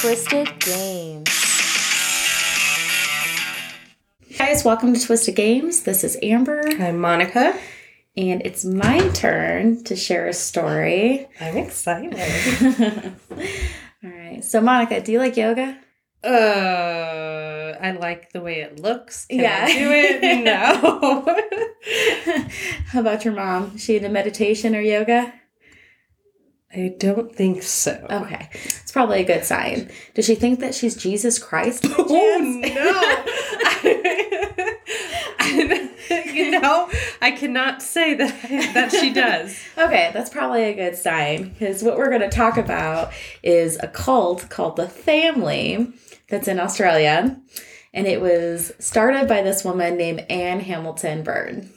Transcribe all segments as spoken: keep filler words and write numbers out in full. Twisted Games. Hey guys, welcome to Twisted Games. This is Amber. I'm Monica. And it's my turn to share a story. I'm excited. All right. So, Monica, do you like yoga? Uh, I like the way it looks. Can yeah. I do it? No. How about your mom? Is she into meditation or yoga? I don't think so. Okay. It's probably a good sign. Does she think that she's Jesus Christ? Oh, no. You know, I cannot say that that she does. Okay, that's probably a good sign, because what we're going to talk about is a cult called The Family that's in Australia, and it was started by this woman named Anne Hamilton Byrne.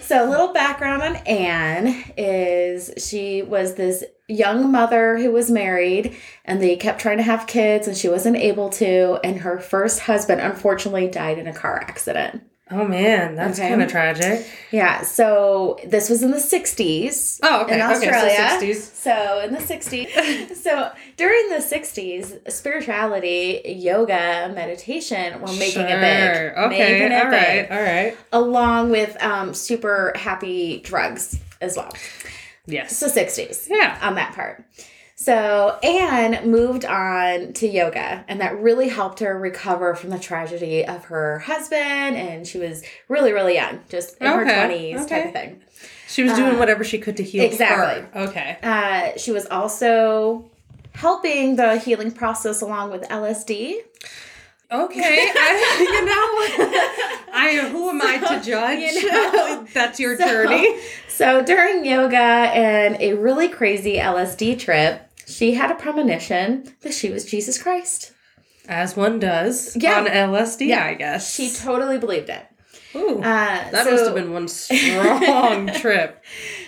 So a little background on Anne is she was this young mother who was married, and they kept trying to have kids, and she wasn't able to, and her first husband unfortunately died in a car accident. Oh, man. That's okay. Kind of tragic. Yeah. So this was in the sixties. Oh, okay. In Australia. Okay, so, sixties. So in the sixties. So during the sixties, spirituality, yoga, meditation were making sure. it big. Okay. Making it all big. All right. All right. Along with um, super happy drugs as well. Yes. So sixties. Yeah. On that part. So Anne moved on to yoga, and that really helped her recover from the tragedy of her husband, and she was really, really young, just in okay. her twenties okay. type of thing. She was doing uh, whatever she could to heal exactly. her. Okay. Uh, she was also helping the healing process along with L S D. Okay, I, you know, I who am so, I to judge? You know, that's your so, journey. So during yoga and a really crazy L S D trip, she had a premonition that she was Jesus Christ. As one does yeah. on L S D, yeah. I guess. She totally believed it. Ooh, uh, that so, must have been one strong trip.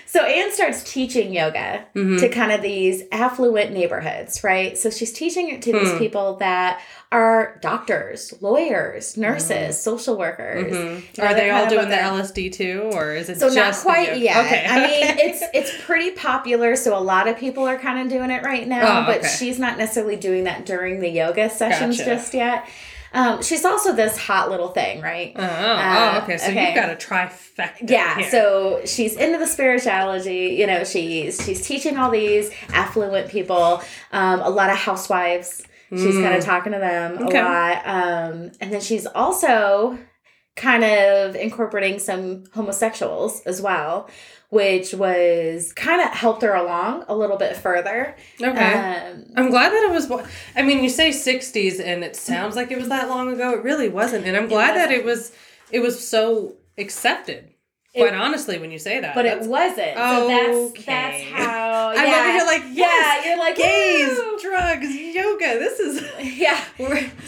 So Anne starts teaching yoga mm-hmm. to kind of these affluent neighborhoods, right? So she's teaching it to hmm. these people that are doctors, lawyers, nurses, mm-hmm. social workers. Mm-hmm. Are they all doing the L S D too, or is it so just not quite yet? Okay. I mean, it's it's pretty popular, so a lot of people are kind of doing it right now, oh, but okay. she's not necessarily doing that during the yoga sessions gotcha. Just yet. Um, she's also this hot little thing, right? Oh, uh, oh okay. So okay. you've got a trifecta. Yeah. Here. So she's into the spirituality. You know, she's she's teaching all these affluent people, um, a lot of housewives. Mm. She's kind of talking to them okay. a lot. Um, and then she's also kind of incorporating some homosexuals as well, which was kind of helped her along a little bit further. Okay. Um, I'm glad that it was, I mean, you say sixties and it sounds like it was that long ago. It really wasn't. And I'm glad it that it was, it was so accepted. Quite it, honestly, when you say that. But that's, it wasn't. Oh, so that's, that's how. Yeah. I'm over here like, yes, yeah, you're like, gays, woo! Drugs, yoga. This is. Yeah.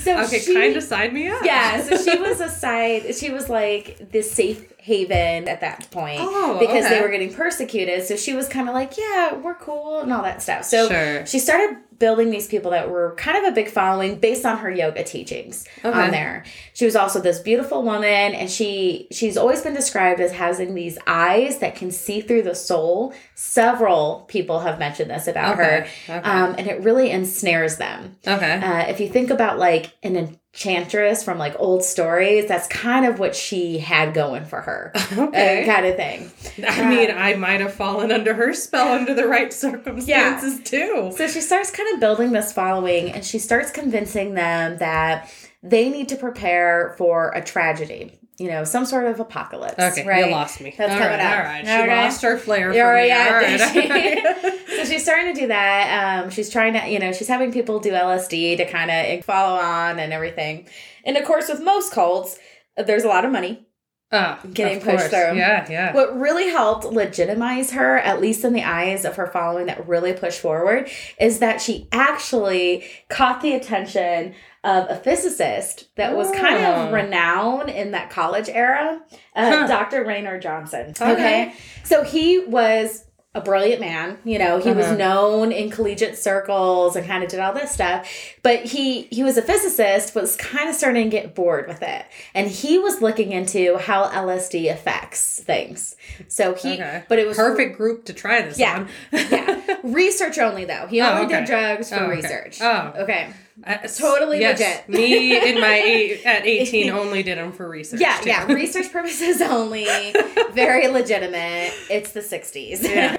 So okay, kind of sign me up. Yeah, so she was a side, she was like the safe haven at that point. Oh, because okay. they were getting persecuted. So she was kind of like, yeah, we're cool and all that stuff. So sure. she started building these people that were kind of a big following based on her yoga teachings okay. on there. She was also this beautiful woman, and she she's always been described as having these eyes that can see through the soul. Several people have mentioned this about okay. her, okay. Um, and it really ensnares them. Okay, uh, if you think about like an enchantress from like old stories, that's kind of what she had going for her, okay, uh, kind of thing. I um, mean, I might have fallen under her spell under the right circumstances yeah. too. So she starts kind of building this following, and she starts convincing them that they need to prepare for a tragedy, you know, some sort of apocalypse. Okay, right? You lost me. That's all coming right, up. All right, she all lost right? her flair for right, me. Yeah, all right. She, so she's starting to do that. Um, she's trying to, you know, she's having people do L S D to kind of follow on and everything. And of course, with most cults, there's a lot of money. Oh, getting pushed through. Yeah, yeah. What really helped legitimize her, at least in the eyes of her following that really pushed forward, is that she actually caught the attention of a physicist that oh. was kind of renowned in that college era, uh, huh. Doctor Raynor Johnson. Okay. okay. So he was a brilliant man, you know, he uh-huh. was known in collegiate circles and kind of did all this stuff, but he, he was a physicist, but was kind of starting to get bored with it. And he was looking into how L S D affects things. So he, okay. but it was perfect group to try this yeah, on. yeah. Research only, though. He only oh, okay. did drugs for oh, okay. research. Oh. Okay. Uh, totally yes, legit. Me in my eight, at eighteen only did them for research. Yeah, too. yeah. Research purposes only. Very legitimate. It's the sixties. Yeah.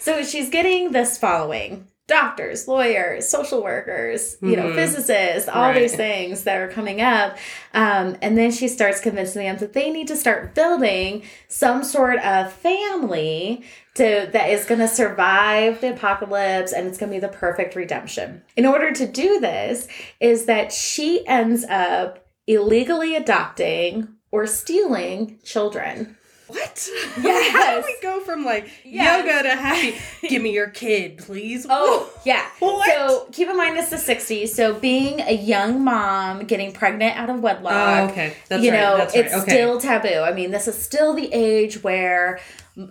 So she's getting this following. Doctors, lawyers, social workers, you know, mm-hmm. physicists, all right. these things that are coming up. Um, and then she starts convincing them that they need to start building some sort of family to that is going to survive the apocalypse, and it's going to be the perfect redemption. In order to do this is that she ends up illegally adopting or stealing children. What? Yes. How do we go from like yes. yoga to happy? Give me your kid, please. Oh, yeah. What? So keep in mind it's the sixties. So being a young mom, getting pregnant out of wedlock. Oh, okay. That's you right. know, That's it's right. okay. still taboo. I mean, this is still the age where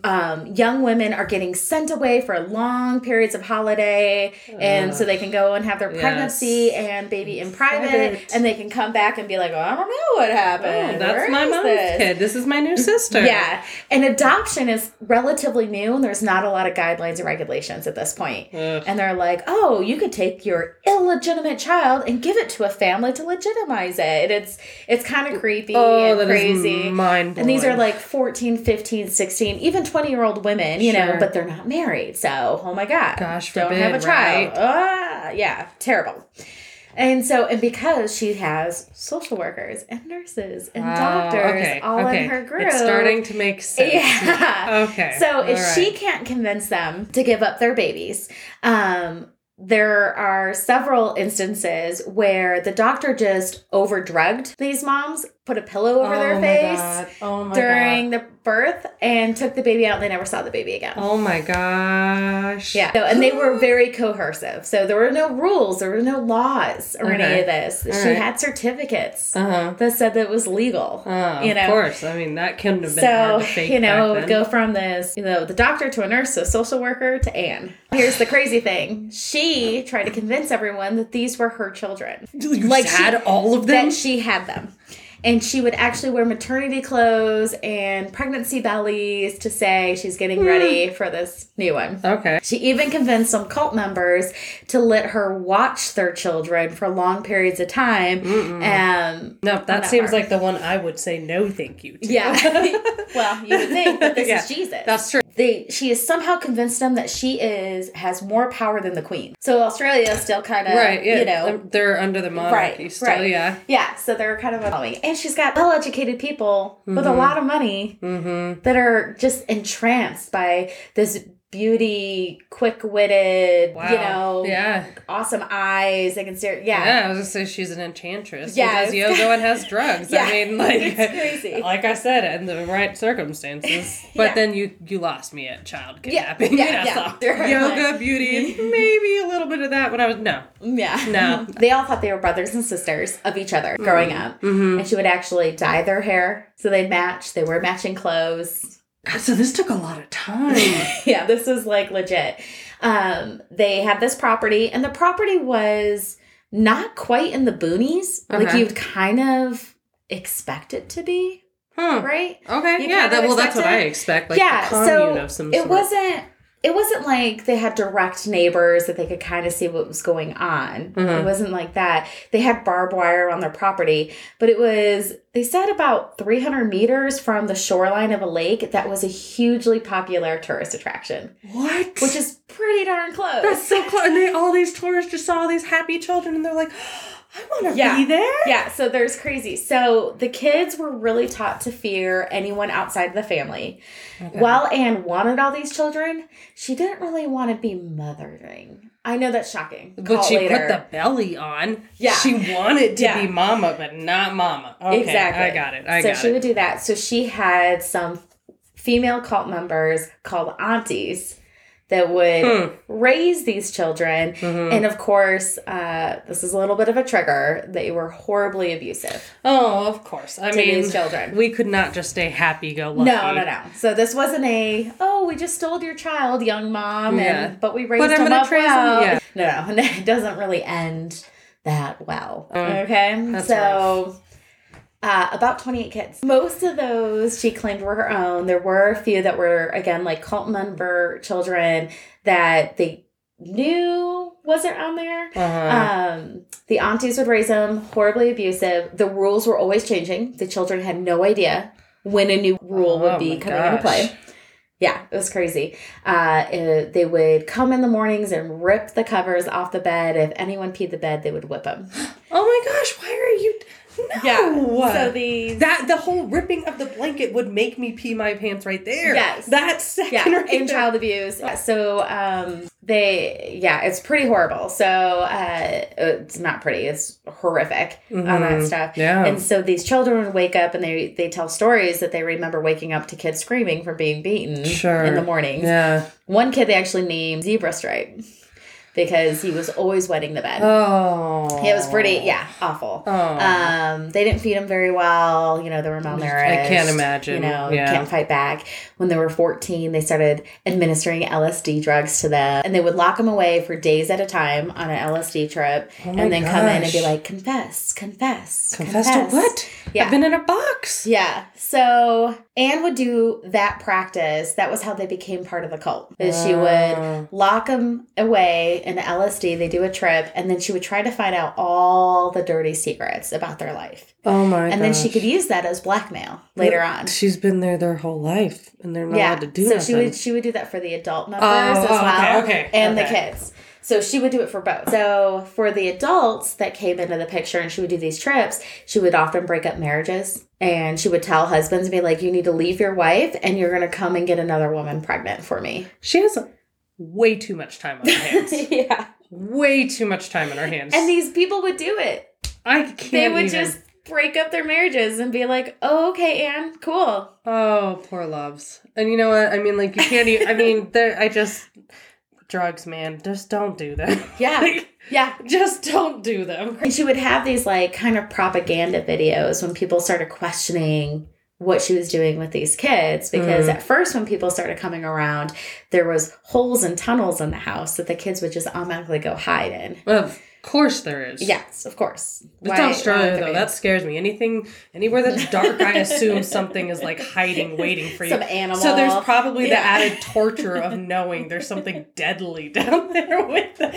um, young women are getting sent away for long periods of holiday, uh, and so they can go and have their pregnancy yes. and baby in private, private, and they can come back and be like, "Oh, I don't know what happened. Oh, that's Where my mom's this? kid. This is my new sister." Yeah. And adoption is relatively new, and there's not a lot of guidelines and regulations at this point. Ugh. And they're like, oh, you could take your illegitimate child and give it to a family to legitimize it. It's it's kind of creepy oh, and that crazy. Is mind-blowing. And these are like fourteen, fifteen, sixteen, even twenty-year-old women, you sure. know, but they're not married. So, oh my God. Gosh forbid, don't have a child. Right? Ah, yeah, terrible. And so, and because she has social workers and nurses and wow, doctors okay, all okay. in her group. It's starting to make sense. Yeah. Okay. So if right. she can't convince them to give up their babies, um, there are several instances where the doctor just overdrugged these moms, put a pillow over oh their face God. Oh my during God. the birth, and took the baby out, and they never saw the baby again. Oh my gosh. Yeah. So, and they were very coercive. So there were no rules. There were no laws or okay. any of this. All she right. had certificates uh-huh. that said that it was legal. Oh, you know? Of course. I mean, that couldn't have been so, hard to fake. So, you know, back then. Go from this, you know, the doctor to a nurse, to a social worker to Anne. Here's the crazy thing. She She tried to convince everyone that these were her children. You like had she, all of them? That she had them. And she would actually wear maternity clothes and pregnancy bellies to say she's getting mm. ready for this new one. Okay. She even convinced some cult members to let her watch their children for long periods of time. Um, no, that, that seems part. like the one I would say no thank you to. Yeah. Well, you would think that this yeah, is Jesus. That's true. They, she has somehow convinced them that she is has more power than the queen. So Australia is still kind of, right, yeah, you know. They're under the monarchy right, still, right. yeah. Yeah, so they're kind of following. And she's got well-educated people mm-hmm. with a lot of money mm-hmm. that are just entranced by this beauty, quick-witted, wow. you know, yeah. awesome eyes. They can stare. Yeah. Yeah, I was going to say she's an enchantress. Yeah. She does yoga and has drugs. yeah. I mean, like, it's crazy. Like I said, in the right circumstances. But yeah. then you, you lost me at child kidnapping. Yeah, yeah, yeah. yeah. Yoga, like, beauty, and maybe a little bit of that when I was, no. Yeah. No. They all thought they were brothers and sisters of each other mm-hmm. growing up. Mm-hmm. And she would actually dye their hair so they'd match. They wore matching clothes. God, so this took a lot of time. yeah, this is like legit. Um, they had this property, and the property was not quite in the boonies. Okay. Like you'd kind of expect it to be, huh. right? Okay, you yeah. That, well, that's what it. I expect. Like yeah, the commune so of some it sort. wasn't. It wasn't like they had direct neighbors that they could kind of see what was going on. Mm-hmm. It wasn't like that. They had barbed wire on their property, but it was, they said about three hundred meters from the shoreline of a lake that was a hugely popular tourist attraction. What? Which is pretty darn close. That's so close. And they, all these tourists just saw all these happy children and they're like, I want to yeah. be there. Yeah, so there's crazy. So the kids were really taught to fear anyone outside the family. Okay. While Anne wanted all these children, she didn't really want to be mothering. I know that's shocking. But Call she later. put the belly on. Yeah. She wanted to yeah. be mama, but not mama. Okay, exactly. I got it. I so got it. So she would do that. So she had some female cult members called aunties that would hmm. raise these children. Mm-hmm. And of course, uh, this is a little bit of a trigger. They were horribly abusive. Oh, of course. I to mean, these children. We could not just stay happy-go-lucky. No, no, no. So this wasn't a, oh, we just stole your child, young mom, yeah. and but we raised but him up well. Yeah. No, no, it doesn't really end that well. Um, okay? So... Rough. Uh, about twenty-eight kids. Most of those she claimed were her own. There were a few that were, again, like cult member children that they knew wasn't on there. Uh-huh. Um, the aunties would raise them, horribly abusive. The rules were always changing. The children had no idea when a new rule oh, would be coming gosh. into play. Yeah, it was crazy. Uh, it, they would come in the mornings and rip the covers off the bed. If anyone peed the bed, they would whip them. Oh my gosh, why are you... No. Yeah. So these that the whole ripping of the blanket would make me pee my pants right there. Yes. That's second yeah. right and there. Child abuse. Yeah. So um they yeah, it's pretty horrible. So uh it's not pretty, it's horrific mm-hmm. on that stuff. Yeah. And so these children wake up and they they tell stories that they remember waking up to kids screaming from being beaten sure. in the mornings. Yeah. One kid they actually named Zebra Stripe. Because he was always wetting the bed. Oh. It was pretty, yeah, awful. Oh. Um, they didn't feed him very well. You know, they were malnourished. I can't imagine. You know, yeah. can't fight back. When they were fourteen, they started administering L S D drugs to them. And they would lock them away for days at a time on an L S D trip. Oh and then gosh. come in and be like, confess, confess, confess. Confess to what? Yeah. I've been in a box. Yeah. So... Anne would do that practice. That was how they became part of the cult. Is she would lock them away in the L S D. They do a trip. And then she would try to find out all the dirty secrets about their life. Oh, my god! And gosh. then she could use that as blackmail later but on. She's been there their whole life. And they're not yeah. allowed to do that. So nothing. she would she would do that for the adult members oh, as oh, well. Okay, okay, and okay. the kids. So she would do it for both. So for the adults that came into the picture and she would do these trips, she would often break up marriages. And she would tell husbands, be like, you need to leave your wife and you're going to come and get another woman pregnant for me. She has way too much time on her hands. yeah. Way too much time on her hands. And these people would do it. I can't They would even. just break up their marriages and be like, oh, okay, Anne, cool. Oh, poor loves. And you know what? I mean, like, you can't even, I mean, I just... Drugs, man. Just don't do them. Yeah. like, yeah. Just don't do them. And she would have these, like, kind of propaganda videos when people started questioning what she was doing with these kids. Because mm. at first, when people started coming around, there was holes and tunnels in the house that the kids would just automatically go hide in. Of course there is. Yes, of course. It's Australia, though. That scares me. Anything, anywhere that's dark, I assume something is, like, hiding, waiting for you. Some animal. So there's probably yeah. the added torture of knowing there's something deadly down there with them.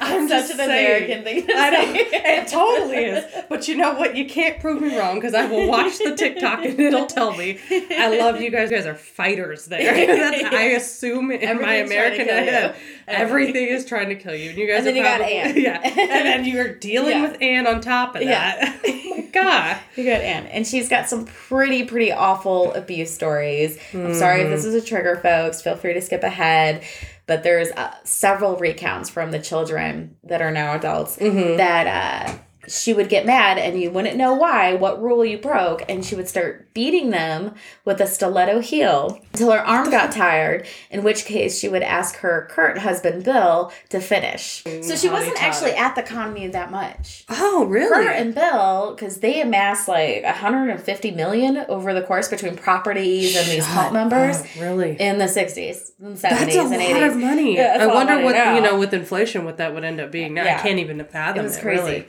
I'm such an American thing to say. I know. It totally is. But you know what? You can't prove me wrong, because I will watch the TikTok and it'll tell me. I love you guys. You guys are fighters there. That's, I assume in my American head, everything is trying to kill you. And you guys and then are probably, you got Anne. Yeah. And then you're dealing yeah. with Anne on top of that. Yeah. Oh, my God. You got Anne. And she's got some pretty, pretty awful abuse stories. Mm. I'm sorry if this is a trigger, folks. Feel free to skip ahead. But there's uh, several recounts from the children that are now adults mm-hmm. that... Uh, she would get mad and you wouldn't know why, what rule you broke, and she would start beating them with a stiletto heel until her arm got tired, in which case she would ask her current husband, Bill, to finish. So she wasn't actually at the commune that much. Oh, really? Her and Bill, because they amassed like one hundred fifty million dollars over the course between properties Shut and these cult members up, really? in the sixties and seventies and eighties. That's a and lot eighties. Of money. Yeah, I wonder money what, now. you know, with inflation, what that would end up being. Now yeah. I can't even fathom it. It was crazy. Really.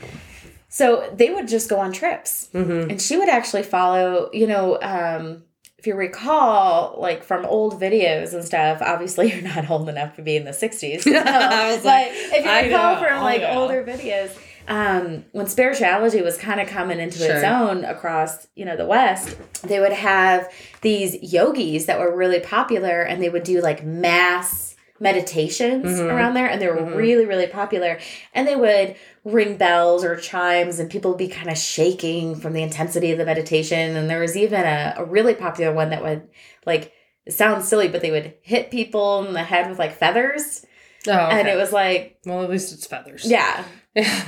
So they would just go on trips. Mm-hmm. And she would actually follow, you know, um, if you recall, like, from old videos and stuff, obviously you're not old enough to be in the sixties. So, I was like, but if you I recall know, from, like, older videos, um, when spirituality was kind of coming into sure. its own across, you know, the West, they would have these yogis that were really popular, and they would do, like, mass meditations mm-hmm. around there, and they were mm-hmm. really, really popular. And they would ring bells or chimes, and people would be kind of shaking from the intensity of the meditation. And there was even a, a really popular one that would, like, it sounds silly, but they would hit people in the head with, like, feathers. Oh, okay. And it was like... Well, at least it's feathers. Yeah.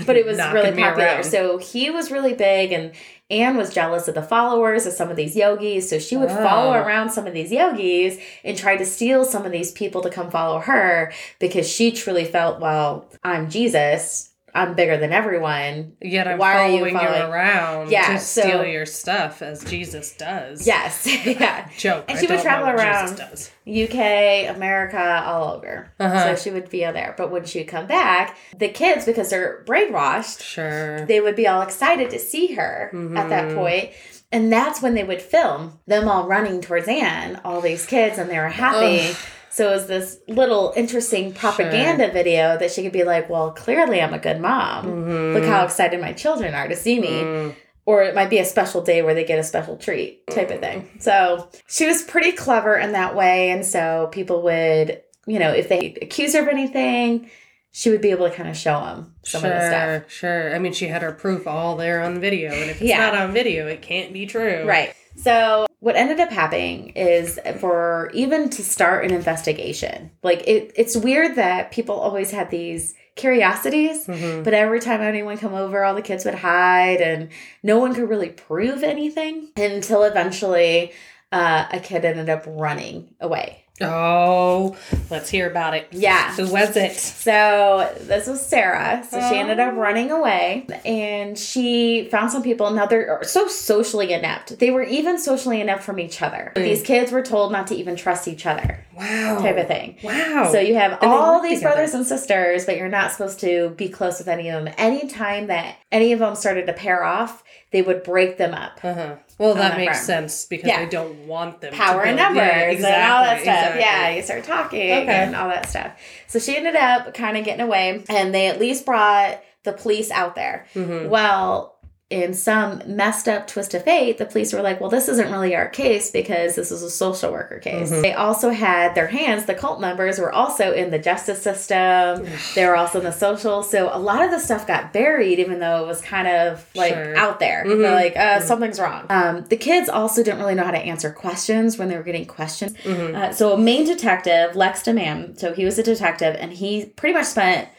But it was really popular. So he was really big, and Anne was jealous of the followers of some of these yogis. So she would oh. follow around some of these yogis and try to steal some of these people to come follow her, because she truly felt, well, I'm Jesus. I'm bigger than everyone. Yet I'm Why following, are you, following you around yeah, to so, steal your stuff as Jesus does. Yes. Yeah. Joke. And she I would travel around U K, America, all over. Uh-huh. So she would be there. But when she would come back, the kids, because they're brainwashed, sure, they would be all excited to see her mm-hmm. at that point. And that's when they would film them all running towards Anne, all these kids, and they were happy. Ugh. So it was this little interesting propaganda sure. video that she could be like, well, clearly I'm a good mom. Mm-hmm. Look how excited my children are to see me. Mm. Or it might be a special day where they get a special treat type of thing. So she was pretty clever in that way. And so people would, you know, if they accuse her of anything, she would be able to kind of show them some sure, of the stuff. Sure. I mean, she had her proof all there on video. And if it's yeah. not on video, it can't be true. Right. So what ended up happening is for even to start an investigation, like it, it's weird that people always had these curiosities, mm-hmm. but every time anyone come over, all the kids would hide and no one could really prove anything until eventually uh, a kid ended up running away. Oh, let's hear about it. Yeah. Who was it? So this was Sarah. So oh. she ended up running away and she found some people. Now they're so socially inept. They were even socially inept from each other. Mm. These kids were told not to even trust each other. Wow. Type of thing. Wow. So you have and all these together. brothers and sisters, but you're not supposed to be close with any of them. Anytime that any of them started to pair off, they would break them up. Uh-huh. Well, that makes room. sense because yeah. they don't want them Power to Power numbers yeah, exactly, and all that stuff. Exactly. Yeah, you start talking okay. and all that stuff. So she ended up kind of getting away, and they at least brought the police out there. Mm-hmm. Well, in some messed up twist of fate, the police were like, well, this isn't really our case because this is a social worker case. Mm-hmm. They also had their hands, the cult members were also in the justice system. They were also in the social. So a lot of the stuff got buried, even though it was kind of like sure. out there. Mm-hmm. They're like, uh, mm-hmm. something's wrong. Um, the kids also didn't really know how to answer questions when they were getting questioned. Mm-hmm. Uh, so a main detective, Lex DeMam, so he was a detective and he pretty much spent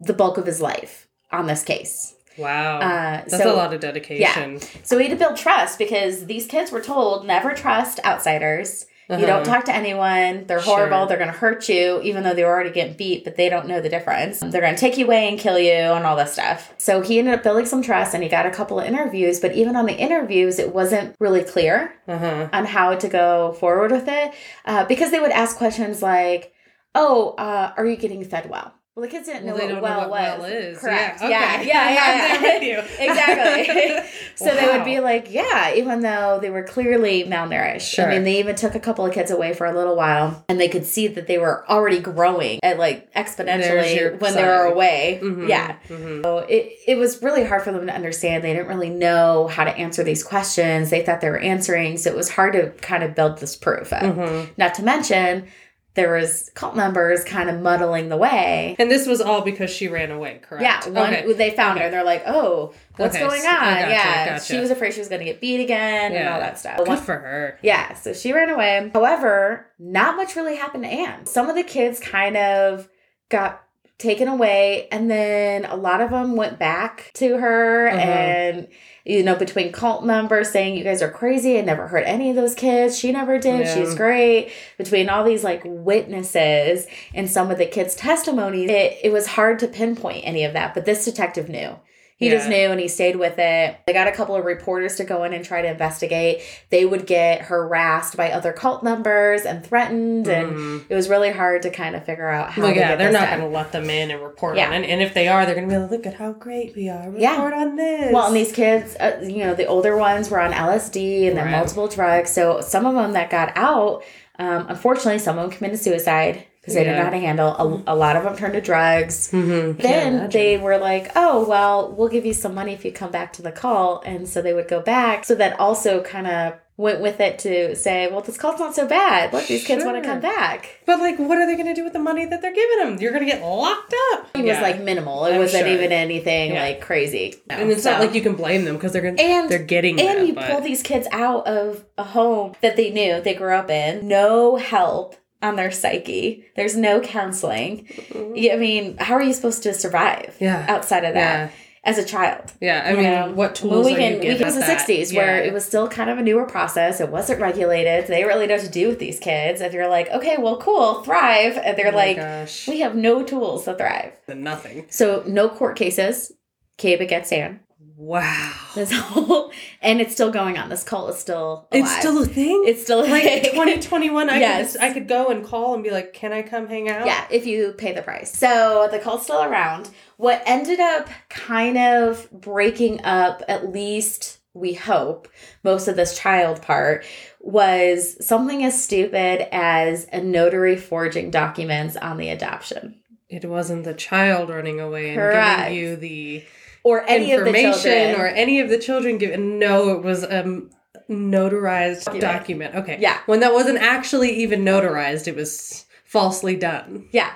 the bulk of his life on this case. Wow. Uh, That's so, a lot of dedication. Yeah. So we had to build trust because these kids were told, never trust outsiders. Uh-huh. You don't talk to anyone. They're horrible. Sure. They're going to hurt you, even though they were already getting beat, but they don't know the difference. They're going to take you away and kill you and all this stuff. So he ended up building some trust and he got a couple of interviews, but even on the interviews, it wasn't really clear uh-huh. on how to go forward with it uh, because they would ask questions like, oh, uh, are you getting fed well? Well, the kids didn't know well, what well know what was. Well is. Correct. Yeah. Okay. Yeah. Yeah. yeah, yeah. Exactly. So wow. they would be like, yeah, even though they were clearly malnourished. Sure. I mean, they even took a couple of kids away for a little while, and they could see that they were already growing at like exponentially when side. they were away. Mm-hmm. Yeah. Mm-hmm. So it it was really hard for them to understand. They didn't really know how to answer these questions. They thought they were answering, so it was hard to kind of build this proof up. Mm-hmm. Not to mention, there was cult members kind of muddling the way. And this was all because she ran away, correct? Yeah. One, okay. They found okay. her. They're like, oh, what's okay. going on? Gotcha, yeah. Gotcha. She was afraid she was going to get beat again yeah. and all that stuff. Good for her. Yeah. So she ran away. However, not much really happened to Anne. Some of the kids kind of got taken away, and then a lot of them went back to her mm-hmm. and, you know, between cult members saying, you guys are crazy, I never hurt any of those kids, she never did, yeah. she's great, between all these like witnesses and some of the kids' testimonies, it, it was hard to pinpoint any of that, but this detective knew. He yeah. just knew, and he stayed with it. They got a couple of reporters to go in and try to investigate. They would get harassed by other cult members and threatened, and mm. it was really hard to kind of figure out how well, to yeah, get this done. They're not going to let them in and report yeah. on it. And if they are, they're going to be like, look at how great we are. Report yeah. on this. Well, and these kids, uh, you know, the older ones were on L S D and right. then multiple drugs. So some of them that got out, um, unfortunately, some of them committed suicide. Because they yeah. didn't know how to handle. A, a lot of them turned to drugs. Mm-hmm. Then yeah, they were like, oh, well, we'll give you some money if you come back to the cult. And so they would go back. So that also kind of went with it to say, well, this cult's not so bad. Look, these sure. kids want to come back. But, like, what are they going to do with the money that they're giving them? You're going to get locked up. It yeah. was, like, minimal. It I'm wasn't sure. even anything, yeah. like, crazy. No, and it's so. not like you can blame them because they're gonna, and, they're getting And them, you but. pull these kids out of a home that they knew they grew up in. No help on their psyche. There's no counseling. I mean, how are you supposed to survive yeah. outside of that? Yeah. as a child. Yeah, I mean, you know, what tools well, we can, are you getting? It was the sixties, yeah, where it was still kind of a newer process. It wasn't regulated. They really know what to do with these kids. If you're like, okay, well, cool, thrive. And they're oh like, gosh. we have no tools to thrive. Nothing. So no court cases. Cave against Anne. Wow. This whole, and it's still going on. This cult is still alive. It's still a thing? It's still a like thing. Like twenty twenty-one, I, yes. could, I could go and call and be like, can I come hang out? Yeah, if you pay the price. So the cult's still around. What ended up kind of breaking up, at least we hope, most of this child part was something as stupid as a notary forging documents on the adoption. It wasn't the child running away Correct. and giving you the or any information of the children. Or any of the children giving. No, it was a um, notarized yeah. document. Okay. Yeah. When that wasn't actually even notarized, it was falsely done. Yeah.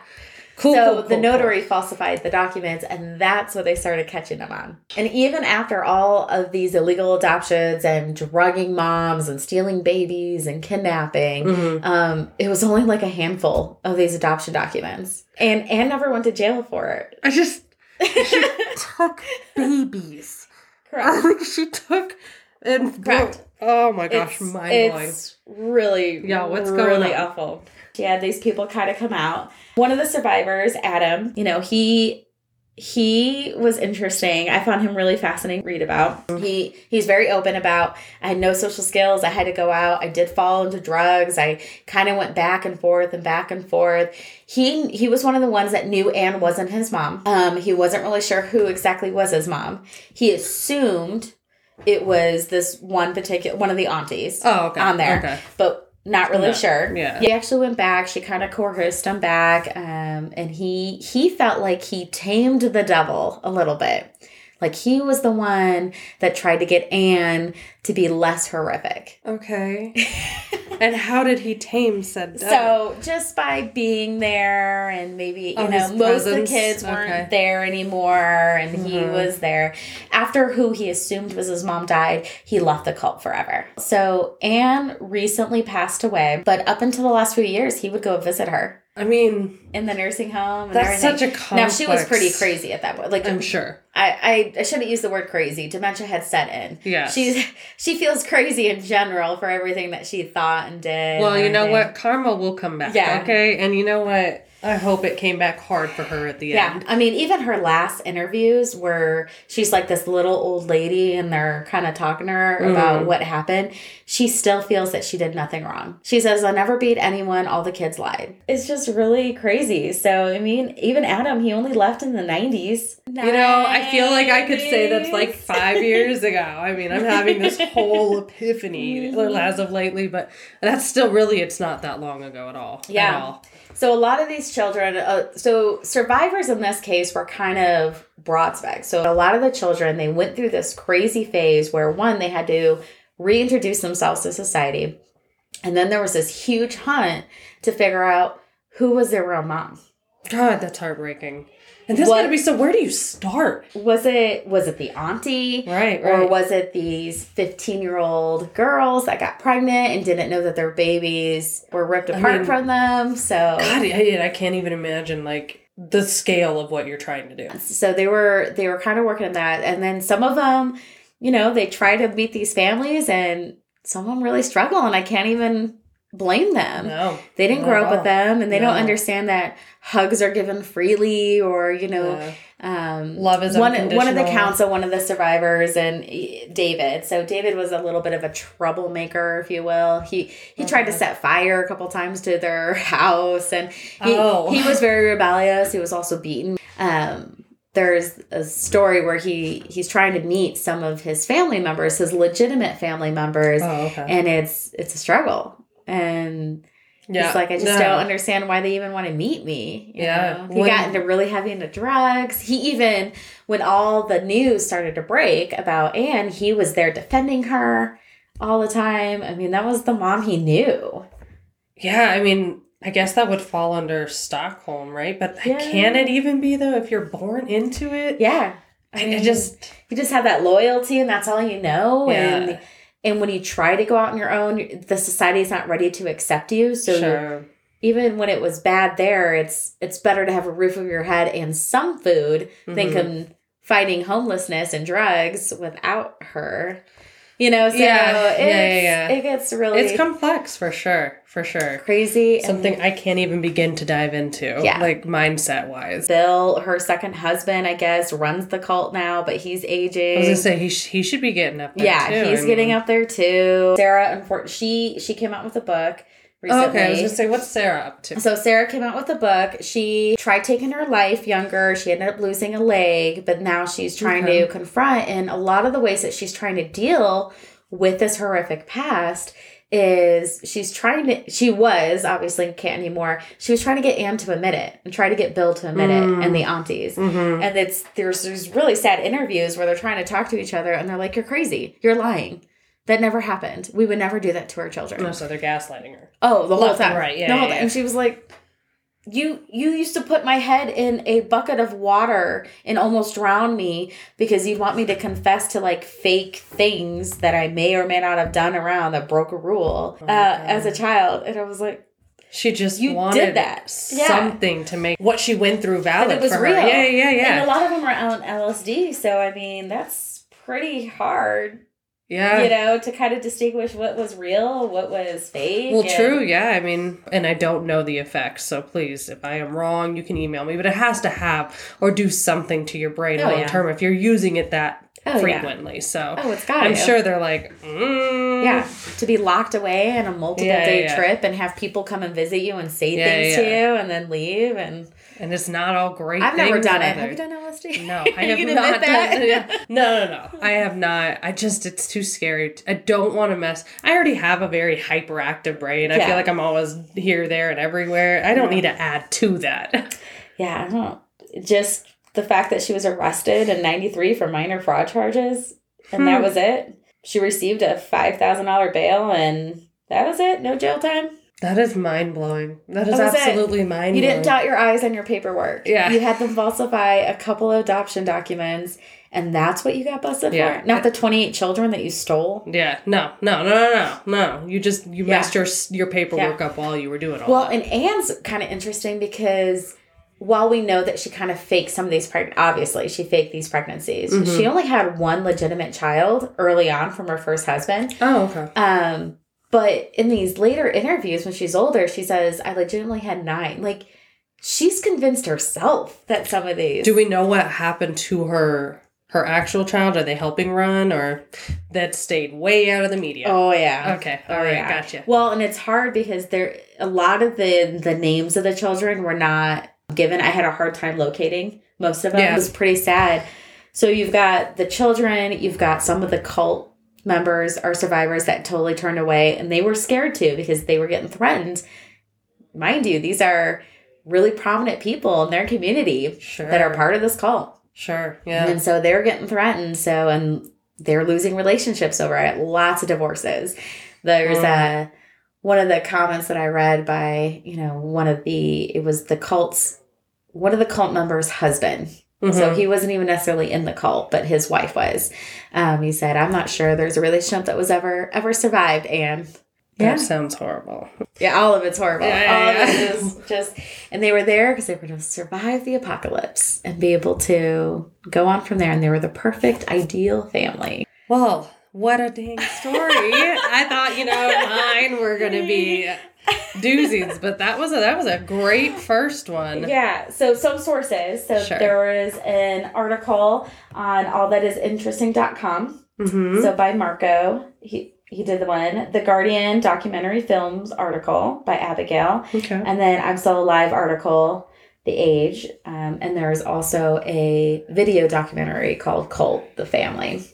Cool, so cool, cool, the notary cool. falsified the documents, and that's what they started catching them on. And even after all of these illegal adoptions and drugging moms and stealing babies and kidnapping, mm-hmm. um, it was only like a handful of these adoption documents. And Anne never went to jail for it. I just, she took babies. Correct. she took and Correct. Oh my gosh, it's, mind blowing. It's really, yeah, what's really going on? Awful. She had these people kind of come out. One of the survivors, Adam, you know, he he was interesting. I found him really fascinating to read about. He he's very open about, I had no social skills. I had to go out. I did fall into drugs. I kind of went back and forth and back and forth. He he was one of the ones that knew Anne wasn't his mom. Um, he wasn't really sure who exactly was his mom. He assumed it was this one particular, one of the aunties oh, okay. on there. Okay. But Not really no. sure. Yeah. He actually went back. She kind of coerced him back. Um, and he he felt like he tamed the devil a little bit. Like he was the one that tried to get Anne to be less horrific. Okay. And how did he tame said devil? So just by being there, and maybe, oh, you know, most presence. of the kids weren't okay. there anymore. And mm-hmm. he was there. After who he assumed was his mom died, he left the cult forever. So Anne recently passed away, but up until the last few years, he would go visit her. I mean, in the nursing home. And that's everything. Such a complex. Now, she was pretty crazy at that point. Like, I'm sure. I, I, I shouldn't use the word crazy. Dementia had set in. Yeah. She's she feels crazy in general for everything that she thought and did. Well, and you know what? Karma will come back. Yeah. Okay. And you know what? I hope it came back hard for her at the yeah. end. Yeah. I mean, even her last interviews were, she's like this little old lady and they're kind of talking to her mm. about what happened. She still feels that she did nothing wrong. She says, I'll never beat anyone. All the kids lied. It's just really crazy. So, I mean, even Adam, he only left in the nineties. nineties. You know, I feel like I could say that's like five years ago. I mean, I'm having this whole epiphany as of lately, but that's still really, it's not that long ago at all. Yeah. At all. So a lot of these children, uh, so survivors in this case were kind of brought back. So a lot of the children, they went through this crazy phase where, one, they had to reintroduce themselves to society. And then there was this huge hunt to figure out who was their real mom. God, that's heartbreaking. And this got to be, so where do you start? Was it was it the auntie? Right, right. Or was it these fifteen-year-old girls that got pregnant and didn't know that their babies were ripped apart I mean, from them? So God, I, I can't even imagine, like, the scale of what you're trying to do. So they were, they were kind of working on that. And then some of them, you know, they try to meet these families, and some of them really struggle, and I can't even blame them. No. They didn't grow up with them, and they no. don't understand that hugs are given freely, or, you know, yeah. um, love is one, unconditional. One of the counts of one of the survivors, and David. So David was a little bit of a troublemaker, if you will. He he okay. tried to set fire a couple times to their house, and he, oh. he was very rebellious. He was also beaten. Um, There's a story where he, he's trying to meet some of his family members, his legitimate family members, oh, okay. and it's it's a struggle. And yeah. he's like, I just no. don't understand why they even want to meet me. You yeah. know? He when, got into really heavy into drugs. He even, when all the news started to break about Anne, he was there defending her all the time. I mean, that was the mom he knew. Yeah, I mean, I guess that would fall under Stockholm, right? But yeah. can it even be, though, if you're born into it? Yeah. I, mean, I just... You just have that loyalty, and that's all you know. Yeah. And... And when you try to go out on your own, the society is not ready to accept you. So sure. even when it was bad there, it's it's better to have a roof over your head and some food mm-hmm. than come fighting homelessness and drugs without her. You know, so yeah. It's, yeah, yeah, yeah. It gets really... It's complex, for sure, for sure. Crazy. Something and, I can't even begin to dive into, yeah. like, mindset-wise. Bill, her second husband, I guess, runs the cult now, but he's aging. I was going to say, he, sh- he should be getting up there, yeah, too. Yeah, he's I getting mean. up there, too. Sarah, unfor- she, she came out with a book recently. Oh, okay, I was going to say, what's Sarah up to? So Sarah came out with a book. She tried taking her life younger. She ended up losing a leg, but now she's trying mm-hmm. to confront. And a lot of the ways that she's trying to deal with this horrific past is she's trying to, she was, obviously can't anymore, she was trying to get Anne to admit it and try to get Bill to admit mm. it and the aunties. Mm-hmm. And it's there's these really sad interviews where they're trying to talk to each other and they're like, you're crazy, you're lying. That never happened. We would never do that to our children. No, so they're gaslighting her. Oh, the whole Left time. Right, yeah. The whole yeah, time. Yeah. And she was like, you you used to put my head in a bucket of water and almost drown me because you want me to confess to, like, fake things that I may or may not have done around that broke a rule oh uh, as a child. And I was like, she just you wanted did that. something yeah. to make what she went through valid it was for her. Real. Yeah, yeah, yeah. And a lot of them were on L S D, so, I mean, that's pretty hard. Yeah. You know, to kind of distinguish what was real, what was fake. Well, and... true, yeah. I mean, and I don't know the effects, so please, if I am wrong, you can email me. But it has to have or do something to your brain oh, long yeah. term if you're using it that oh, frequently. Yeah. So oh, it's got I'm to. sure they're like, mm. yeah, to be locked away in a multiple yeah, day yeah. trip and have people come and visit you and say yeah, things yeah. to you and then leave. And and it's not all great. I've never done either. it. Have you done L S D? No, I have not done it. No, no, no. I have not. I just, it's too scary. I don't want to mess. I already have a very hyperactive brain. I yeah. feel like I'm always here, there, and everywhere. I don't need to add to that. Yeah, I don't. Just the fact that she was arrested in ninety-three for minor fraud charges, and hmm. that was it. She received a five thousand dollars bail, and that was it. No jail time. That is mind-blowing. That is that absolutely it? mind-blowing. You didn't dot your I's on your paperwork. Yeah. You had them falsify a couple of adoption documents, and that's what you got busted yeah. for? Not the twenty-eight children that you stole? Yeah. No. No, no, no, no. No. You just, you yeah. messed your your paperwork yeah. up while you were doing all well, that. Well, and Anne's kind of interesting because while we know that she kind of faked some of these pregnancies, obviously, she faked these pregnancies. Mm-hmm. She only had one legitimate child early on from her first husband. Oh, okay. Um... But in these later interviews, when she's older, she says, I legitimately had nine. Like, she's convinced herself that some of these... Do we know what happened to her her actual child? Are they helping run? Or that stayed way out of the media? Oh, yeah. Okay. All oh, right. Yeah. Gotcha. Well, and it's hard because there a lot of the, the names of the children were not given. I had a hard time locating most of them. Yeah. It was pretty sad. So you've got the children. You've got some of the cult members are survivors that totally turned away, and they were scared too because they were getting threatened. Mind you, these are really prominent people in their community sure. that are part of this cult. Sure, yeah. And so they're getting threatened. So, and they're losing relationships over it. Lots of divorces. There's mm. a, one of the comments that I read by, you know, one of the, it was the cult's, one of the cult members' husband. Mm-hmm. So he wasn't even necessarily in the cult, but his wife was. Um, he said, I'm not sure there's a relationship that was ever, ever survived, Anne. Yeah. That sounds horrible. Yeah, all of it's horrible. Yeah, yeah, all yeah. of it is just, and they were there because they were going to survive the apocalypse and be able to go on from there. And they were the perfect, ideal family. Well, what a dang story. I thought, you know, mine were going to be... doozies, but that was a that was a great first one. Yeah. So some sources. So sure. there was an article on all that is interesting dot com. Mm-hmm. So by Marco, he he did the one. The Guardian documentary films article by Abigail. Okay. And then I'm Still Alive article, The Age, um, and there's also a video documentary called Cult: The Family.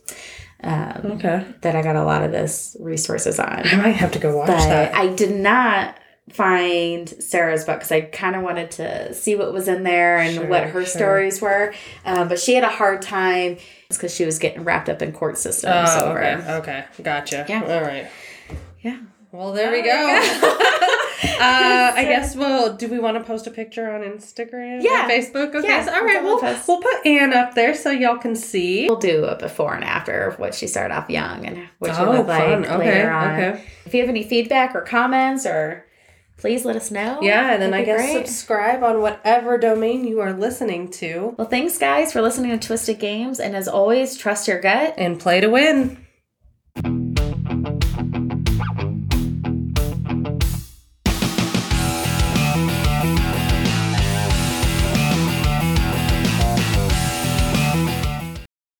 Um, okay. That I got a lot of this resources on. I might have to go watch but that. I did not find Sarah's book because I kind of wanted to see what was in there and sure, what her sure. stories were. Um, but she had a hard time because she was getting wrapped up in court systems. Oh, okay. Over. Okay. Gotcha. Yeah. All right. Yeah. Well, there oh, we go. uh, I guess we'll, do we want to post a picture on Instagram yeah. and Facebook? Okay, yeah. So, all right, we'll, we'll put Anne up there so y'all can see. We'll do a before and after of what she started off young and what she oh, looked like okay, later on. Okay. If you have any feedback or comments or please let us know. Yeah, and then I guess great. subscribe on whatever domain you are listening to. Well, thanks, guys, for listening to Twisted Games. And as always, trust your gut. And play to win.